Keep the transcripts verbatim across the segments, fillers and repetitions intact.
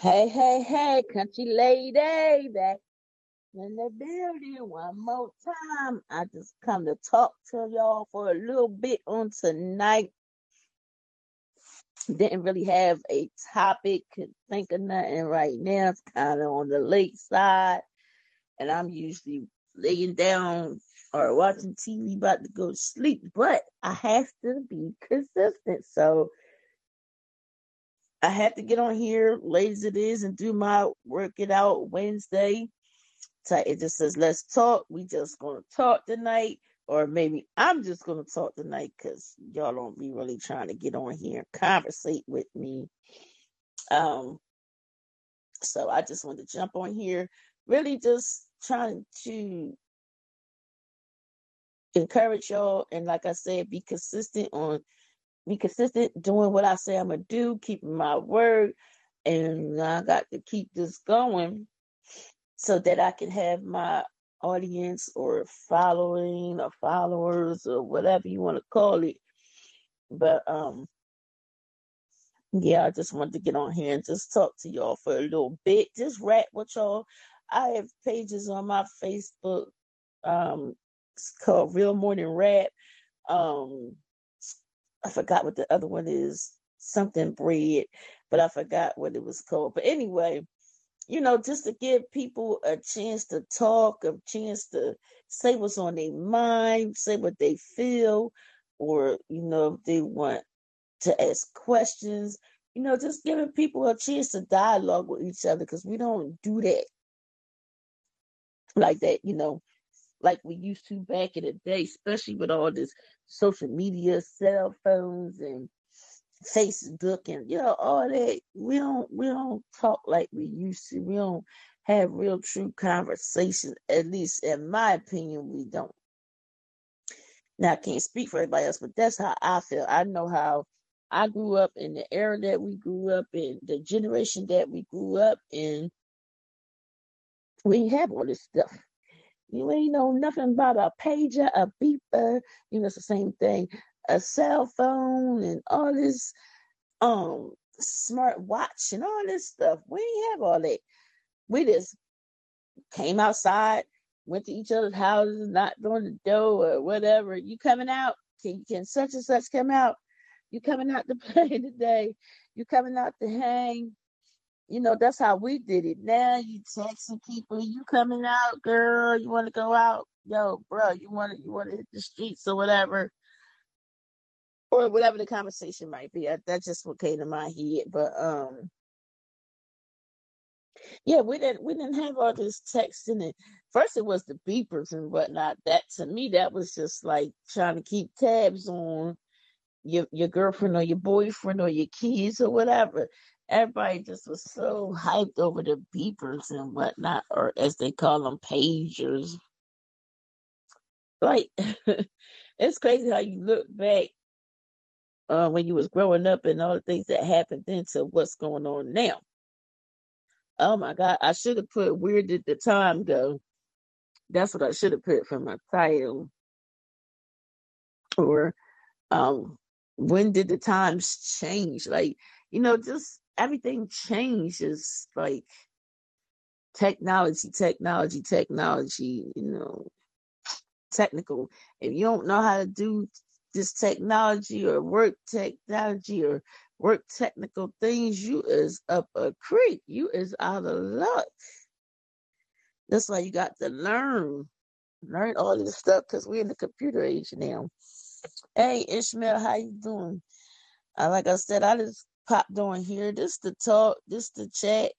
Hey, hey, hey, country lady, back in the building one more time. I just come to talk to y'all for a little bit on tonight. Didn't really have a topic, could think of nothing right now. It's kind of on the late side, and I'm usually laying down or watching T V about to go to sleep, but I have to be consistent, so I have to get on here late as it is and do my work it out Wednesday. So it just says, let's talk. We just going to talk tonight. Or maybe I'm just going to talk tonight because y'all don't be really trying to get on here and conversate with me. Um, so I just want to jump on here. Really just trying to encourage y'all. And like I said, be consistent on Be consistent, doing what I say I'm going to do, keeping my word, and I got to keep this going so that I can have my audience or following or followers or whatever you want to call it. But, um, yeah, I just wanted to get on here and just talk to y'all for a little bit. Just rap with y'all. I have pages on my Facebook. Um, it's called Real Morning Rap. Um, I forgot what the other one is, something bread, but I forgot what it was called. But anyway, you know, just to give people a chance to talk, a chance to say what's on their mind, say what they feel, or, you know, if they want to ask questions, you know, just giving people a chance to dialogue with each other because we don't do that like that, you know, like we used to back in the day, especially with all this social media, cell phones, and Facebook, and you know all that. We don't we don't talk like we used to. We don't have real true conversation. At least, in my opinion, we don't. Now I can't speak for everybody else, but that's how I feel. I know how I grew up in the era that we grew up in, the generation that we grew up in. We didn't have all this stuff. You ain't know nothing about a pager, a beeper, you know, it's the same thing, a cell phone and all this um, smart watch and all this stuff. We didn't have all that. We just came outside, went to each other's houses, knocked on the door or whatever. You coming out? Can, can such and such come out? You coming out to play today? You coming out to hang? You know, that's how we did it. Now you texting people, you coming out, girl, you want to go out? Yo, bro, you want to you want to hit the streets or whatever. Or whatever the conversation might be. I, that's just what came to my head. But, um, yeah, we didn't, we didn't have all this texting. And first it was the beepers and whatnot. That, to me, that was just like trying to keep tabs on your your girlfriend or your boyfriend or your kids or whatever. Everybody just was so hyped over the beepers and whatnot, or as they call them, pagers. Like, it's crazy how you look back uh, when you was growing up and all the things that happened then to what's going on now. Oh, my God. I should have put Where Did the Time Go? That's what I should have put for my title. Or um, When Did the Times Change? Like, you know, just... everything changes, like technology, technology, technology, you know, technical. If you don't know how to do this technology or work technology or work technical things, you is up a creek. You is out of luck. That's why you got to learn. Learn all this stuff because we're in the computer age now. Hey, Ishmael, how you doing? Uh, like I said, I just popped on here just to talk, just to chat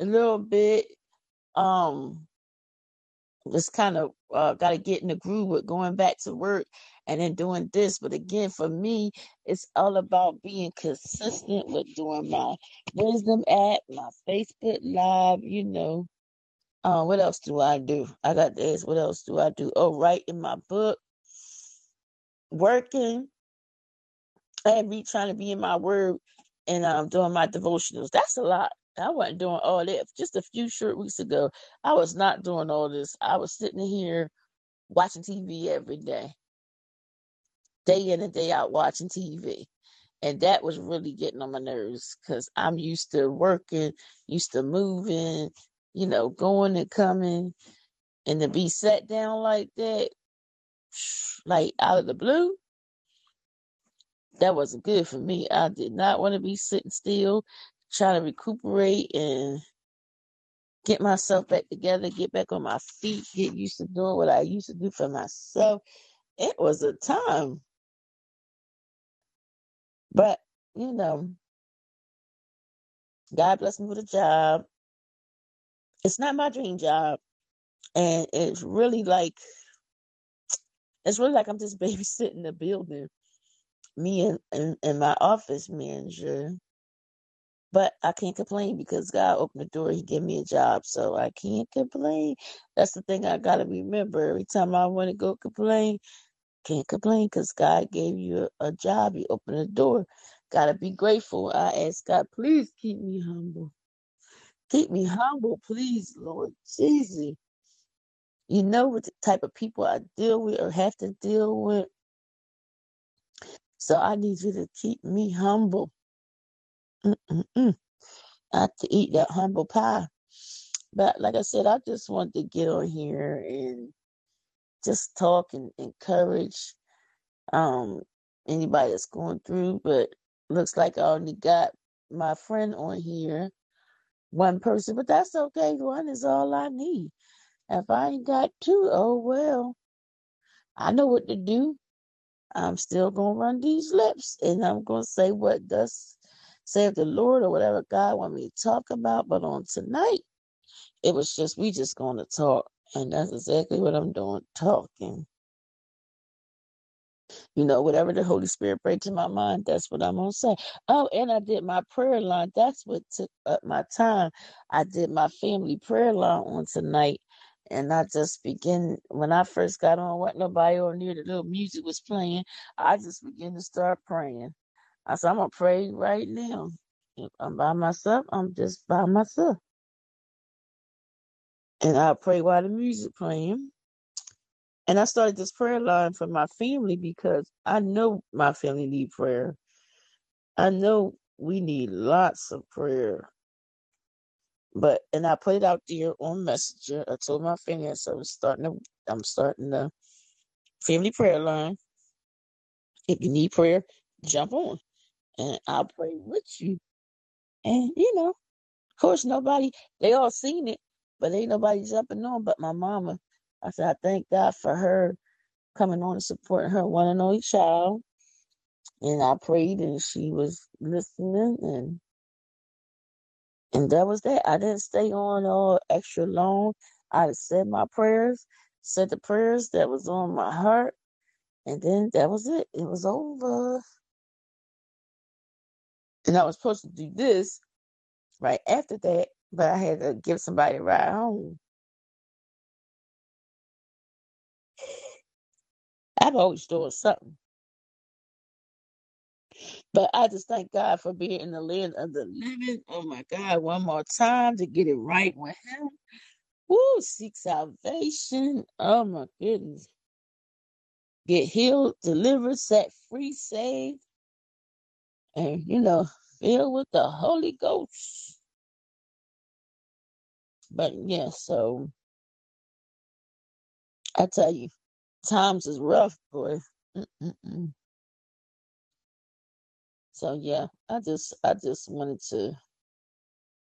a little bit. Um, just kind of uh, got to get in the groove with going back to work and then doing this. But again, for me, it's all about being consistent with doing my Wisdom app, my Facebook Live. You know, uh, what else do I do? I got to ask, what else do I do? Oh, writing my book, working, every trying to be in my word. And I'm um, doing my devotionals. That's a lot. I wasn't doing all that. Just a few short weeks ago, I was not doing all this. I was sitting here watching T V every day. Day in and day out watching T V. And that was really getting on my nerves because I'm used to working, used to moving, you know, going and coming. And to be sat down like that, like out of the blue, that wasn't good for me. I did not want to be sitting still, trying to recuperate and get myself back together, get back on my feet, get used to doing what I used to do for myself. It was a time. But, you know, God bless me with a job. It's not my dream job. And it's really like, it's really like I'm just babysitting the building. Me and, and, and my office manager. But I can't complain because God opened the door. He gave me a job. So I can't complain. That's the thing I got to remember. Every time I want to go complain, can't complain because God gave you a, a job. He opened the door. Got to be grateful. I ask God, please keep me humble. Keep me humble, please, Lord Jesus. You know what the type of people I deal with or have to deal with. So I need you to keep me humble. Mm-mm-mm. I have to eat that humble pie. But like I said, I just wanted to get on here and just talk and encourage um, anybody that's going through. But looks like I only got my friend on here, one person. But that's okay. One is all I need. If I ain't got two, oh well. I know what to do. I'm still going to run these lips. And I'm going to say what does save the Lord or whatever God want me to talk about. But on tonight, it was just, we just going to talk. And that's exactly what I'm doing, talking. You know, whatever the Holy Spirit brings to my mind, that's what I'm going to say. Oh, and I did my prayer line. That's what took up my time. I did my family prayer line on tonight. And I just began, when I first got on, wasn't nobody on there, the little music was playing. I just began to start praying. I said, I'm going to pray right now. If I'm by myself, I'm just by myself. And I pray while the music playing. And I started this prayer line for my family because I know my family need prayer. I know we need lots of prayer. But, and I put it out there on Messenger. I told my family, so I'm starting to, I'm starting the family prayer line. If you need prayer, jump on and I'll pray with you. And, you know, of course, nobody, they all seen it, but ain't nobody jumping on but my mama. I said, I thank God for her coming on and supporting her one and only child. And I prayed and she was listening and And that was that. I didn't stay on all extra long. I said my prayers, said the prayers that was on my heart. And then that was it. It was over. And I was supposed to do this right after that, but I had to give somebody a ride home. I'm always doing something. But I just thank God for being in the land of the living. Oh, my God, one more time to get it right with him. Woo, seek salvation. Oh, my goodness. Get healed, delivered, set free, saved. And, you know, filled with the Holy Ghost. But, yeah, so I tell you, times is rough, boy. Mm-mm-mm. So yeah, I just I just wanted to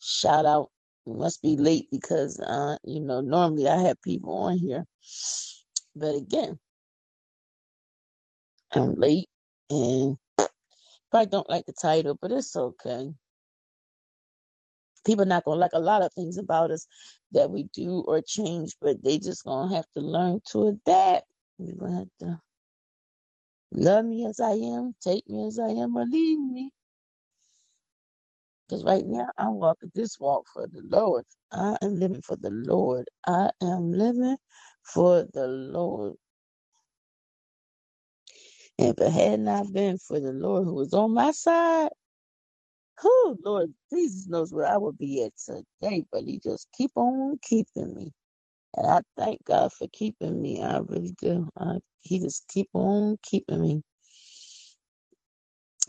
shout out. It must be late because uh, you know, normally I have people on here, but again, I'm late and probably don't like the title, but it's okay. People are not gonna like a lot of things about us that we do or change, but they just gonna have to learn to adapt. We're gonna have to. Love me as I am, take me as I am, or leave me. Because right now, I'm walking this walk for the Lord. I am living for the Lord. I am living for the Lord. And if it had not been for the Lord who was on my side, who, Lord Jesus knows where I would be at today, but he just keep on keeping me. And I thank God for keeping me. I really do. I, he just keep on keeping me.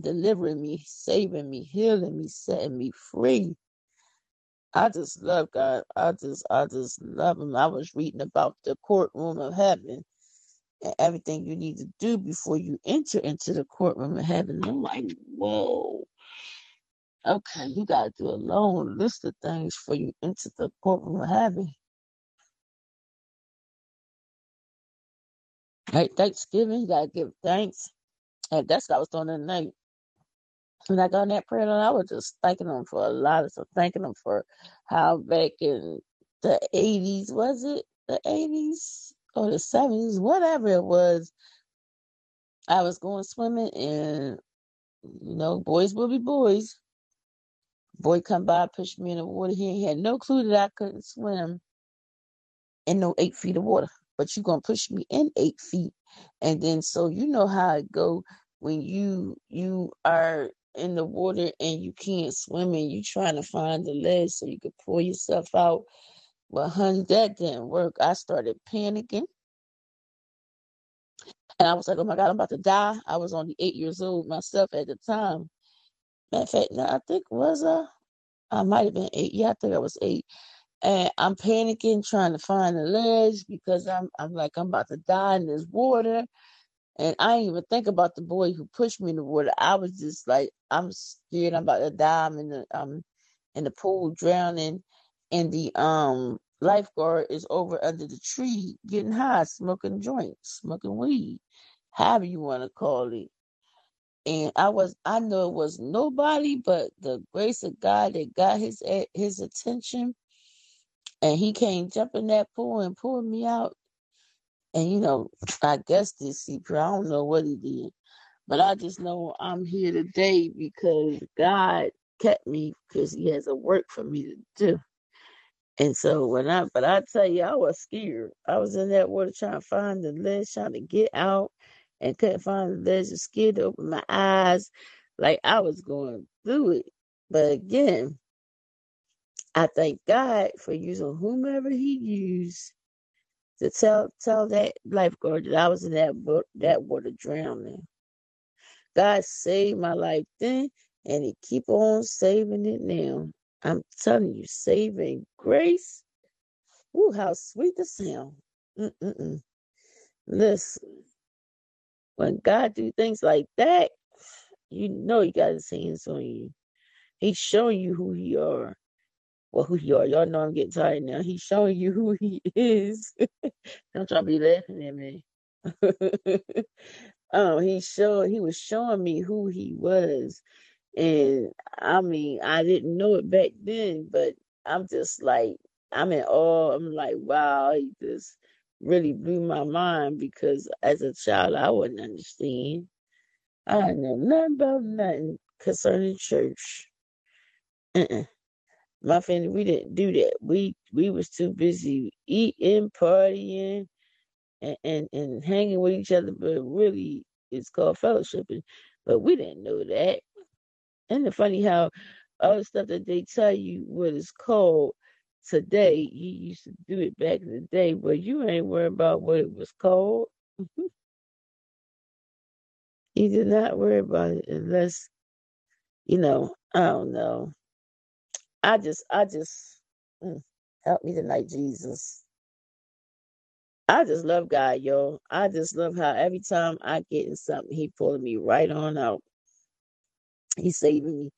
delivering me, saving me, healing me, setting me free. I just love God. I just, I just love him. I was reading about the courtroom of heaven and everything you need to do before you enter into the courtroom of heaven. I'm like, whoa. Okay, you got to do a long list of things before you enter the courtroom of heaven. At Thanksgiving, you got to give thanks. And that's what I was doing that night. When I got in that prayer line, I was just thanking them for a lot of stuff, thanking them for how back in the eighties, was it the eighties or the seventies, whatever it was, I was going swimming and, you know, boys will be boys. Boy come by, pushed me in the water. He had no clue that I couldn't swim in no eight feet of water. But you're going to push me in eight feet. And then, so you know how it go when you you are in the water and you can't swim and you trying to find the ledge so you could pull yourself out. Well, honey, that didn't work. I started panicking. And I was like, oh, my God, I'm about to die. I was only eight years old myself at the time. Matter of fact, no, I think was I? I might have been eight. Yeah, I think I was eight. And I'm panicking, trying to find a ledge because I'm I'm like, I'm about to die in this water. And I didn't even think about the boy who pushed me in the water. I was just like, I'm scared I'm about to die. I'm in the, um, in the pool drowning. And the um lifeguard is over under the tree getting high, smoking joints, smoking weed, however you want to call it. And I was, I know it was nobody but the grace of God that got his his attention. And he came jump in that pool and pulled me out. And, you know, I guess this secret, I don't know what he did. But I just know I'm here today because God kept me because he has a work for me to do. And so when I, but I tell you, I was scared. I was in that water trying to find the ledge, trying to get out. And couldn't find the ledge, was scared to open my eyes. Like I was going through it. But again, I thank God for using whomever he used to tell tell that lifeguard that I was in that boat, that water drowning. God saved my life then, and he keep on saving it now. I'm telling you, saving grace. Ooh, how sweet the sound. Mm-mm-mm. Listen, when God do things like that, you know he got his hands on you. He's showing you who he are. Well, who you are. Y'all know I'm getting tired now. He's showing you who he is. Don't y'all be laughing at me. um, he showed, he was showing me who he was. And I mean, I didn't know it back then, but I'm just like, I'm in awe. I'm like, wow, he just really blew my mind because as a child, I wouldn't understand. I didn't know nothing about nothing concerning church. Uh-uh. My family, we didn't do that. We we was too busy eating, partying, and, and, and hanging with each other. But really, it's called fellowshipping. But we didn't know that. And it's funny how all the stuff that they tell you what it's called today, you used to do it back in the day, but you ain't worried about what it was called. You did not worry about it unless, you know, I don't know. I just, I just, mm, help me tonight, Jesus. I just love God, y'all. I just love how every time I get in something, he pulling me right on out. He's saving me.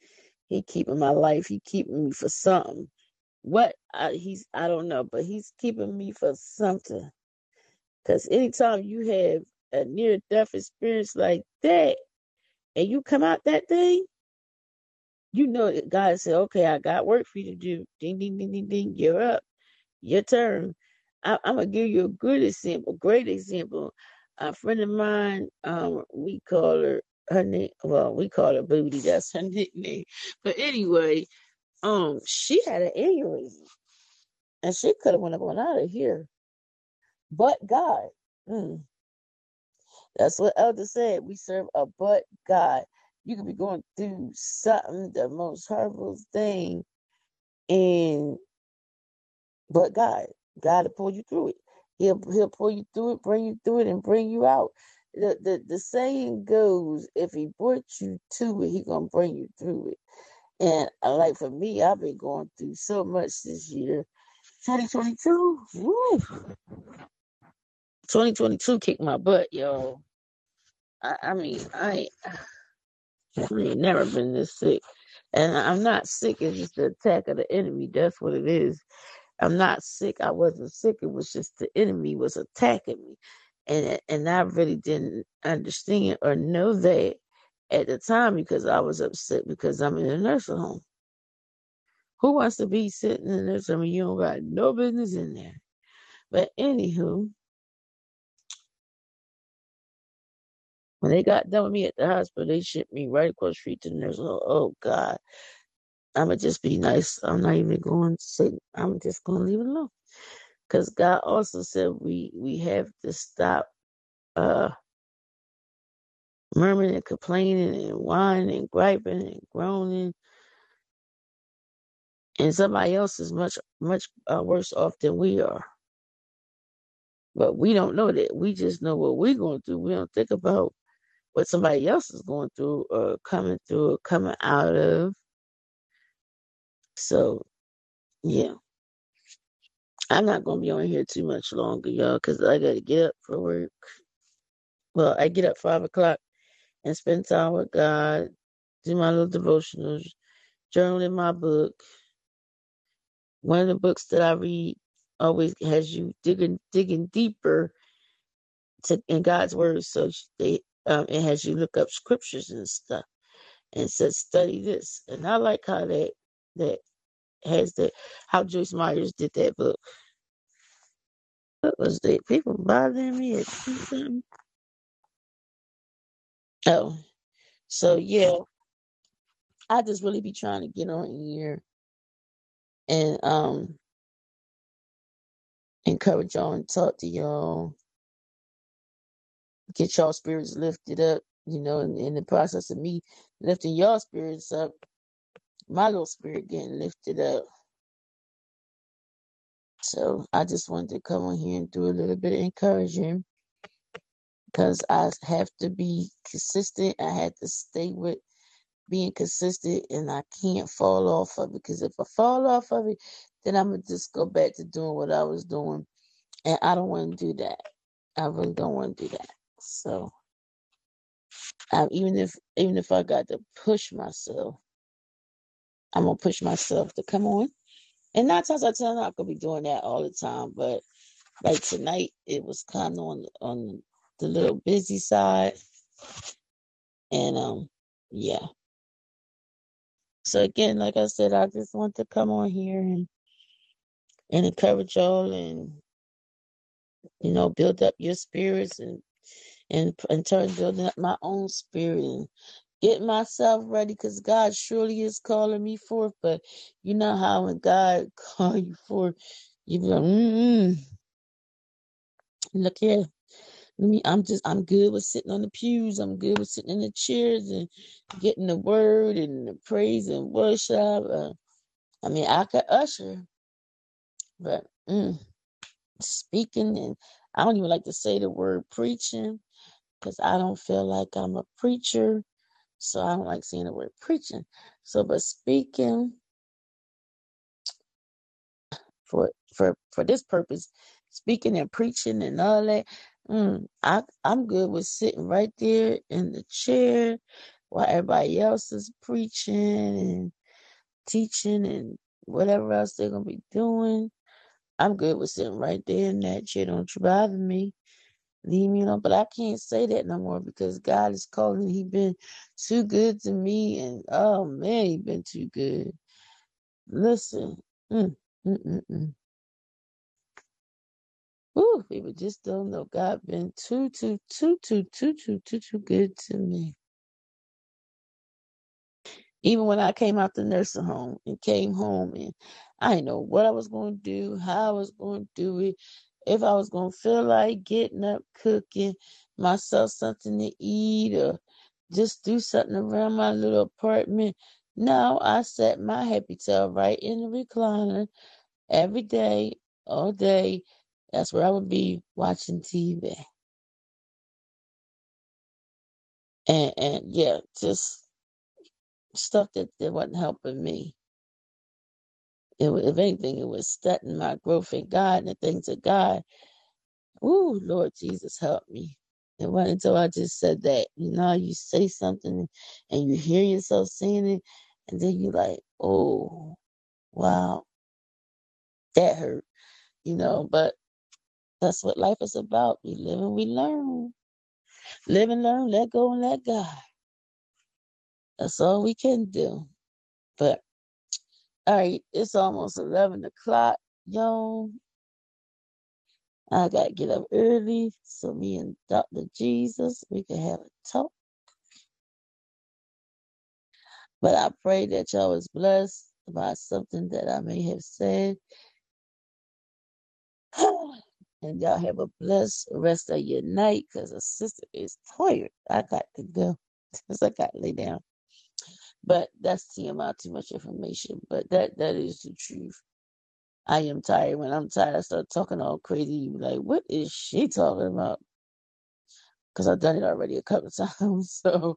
He keeping my life. He keeping me for something. What I, he's, I don't know, but he's keeping me for something. Because anytime you have a near-death experience like that, and you come out that thing, you know that God said, okay, I got work for you to do. Ding, ding, ding, ding, ding. You're up. Your turn. I, I'm going to give you a good example, great example. A friend of mine, um, we call her, her name, well, we call her Booty. That's her nickname. But anyway, um, she had an aneurysm. And she could have went up on out of here. But God. Mm. That's what Elder said. We serve a but God. You could be going through something, the most horrible thing, and but God, God will pull you through it. He'll He'll pull you through it, bring you through it, and bring you out. the, the, the saying goes, if he brought you to it, he gonna bring you through it. And like for me, I've been going through so much this year. twenty twenty-two, woo. twenty twenty-two kicked my butt, yo. I, I mean, I, I ain't never been this sick. And I'm not sick. It's just the attack of the enemy. That's what it is. I'm not sick. I wasn't sick. It was just the enemy was attacking me. And, and I really didn't understand or know that at the time because I was upset because I'm in a nursing home. Who wants to be sitting in a nursing home? You don't got no business in there. But anywho, when they got done with me at the hospital, they shipped me right across the street to the nursing home. Oh, God. I'm going to just be nice. I'm not even going to say, I'm just going to leave it alone. Because God also said we, we have to stop uh, murmuring and complaining and whining and griping and groaning. And somebody else is much, much uh, worse off than we are. But we don't know that. We just know what we're going through. We don't think about what somebody else is going through or coming through or coming out of. So, yeah. I'm not going to be on here too much longer, y'all, because I got to get up for work. Well, I get up five o'clock and spend time with God, do my little devotionals, journal in my book. One of the books that I read always has you digging digging deeper to, in God's Word, so they, um, it has you look up scriptures and stuff. And it says, study this. And I like how that, that has that, how Joyce Myers did that book. What was that? People bothering me at two something. Oh, so yeah, I just really be trying to get on here and um encourage y'all and talk to y'all, get y'all spirits lifted up, you know, in, in the process of me lifting y'all spirits up, my little spirit getting lifted up. So I just wanted to come on here and do a little bit of encouraging because I have to be consistent. I had to stay with being consistent, and I can't fall off of it because if I fall off of it, then I'm going to just go back to doing what I was doing, and I don't want to do that. I really don't want to do that. So I, even if even if I got to push myself, I'm going to push myself to come on. And nine times out of ten, I'm not going to be doing that all the time. But like tonight, it was kind of on, on the little busy side. And um, yeah. So again, like I said, I just want to come on here and, and encourage y'all and, you know, build up your spirits and, and in turn, building up my own spirit and get myself ready, because God surely is calling me forth. But you know how when God calls you forth, you be like, mm-mm. Look here. Let me, I'm just, I'm good with sitting on the pews. I'm good with sitting in the chairs and getting the word and the praise and worship. Uh, I mean, I could usher, but mm, speaking, and I don't even like to say the word preaching because I don't feel like I'm a preacher. So I don't like saying the word preaching. So, but speaking for for for this purpose, speaking and preaching and all that, mm, I I'm good with sitting right there in the chair while everybody else is preaching and teaching and whatever else they're gonna be doing. I'm good with sitting right there in that chair. Don't you bother me. Leave me alone. But I can't say that no more because God is calling. He been too good to me, and oh man, he been too good. Listen, mm, mm, mm, mm. Woo, people just don't know God been too, too, too, too, too, too, too, too good to me. Even when I came out the nursing home and came home, and I didn't know what I was going to do, how I was going to do it. If I was going to feel like getting up, cooking myself something to eat or just do something around my little apartment. No, I sat my happy tail right in the recliner every day, all day. That's where I would be watching T V. and and yeah, just stuff that, that wasn't helping me. It, if anything, it was stunting my growth in God and the things of God. Ooh, Lord Jesus, help me. It wasn't until I just said that, you know, you say something and you hear yourself saying it, and then you're like, oh, wow, that hurt, you know, but that's what life is about. We live and we learn. Live and learn, let go and let God. That's all we can do. But, all right, it's almost eleven o'clock, yo. I got to get up early so me and Doctor Jesus, we can have a talk. But I pray that y'all was blessed by something that I may have said. And y'all have a blessed rest of your night, because a sister is tired. I got to go because I got to lay down. But that's T M I, too much information. But that that is the truth. I am tired. When I'm tired, I start talking all crazy. You like, what is she talking about? Because I've done it already a couple of times. So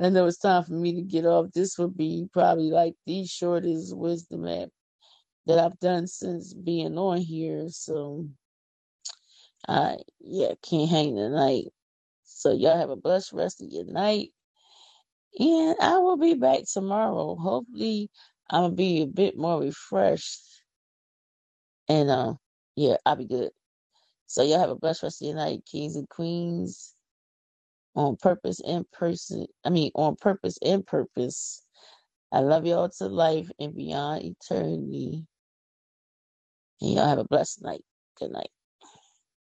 I know it's time for me to get off. This would be probably like the shortest wisdom app that I've done since being on here. So I, yeah, can't hang tonight. So y'all have a blessed rest of your night. And I will be back tomorrow. Hopefully, I'm going to be a bit more refreshed. And, um, yeah, I'll be good. So y'all have a blessed rest of your night, kings and queens, on purpose and person. I mean, on purpose and purpose. I love y'all to life and beyond eternity. And y'all have a blessed night. Good night.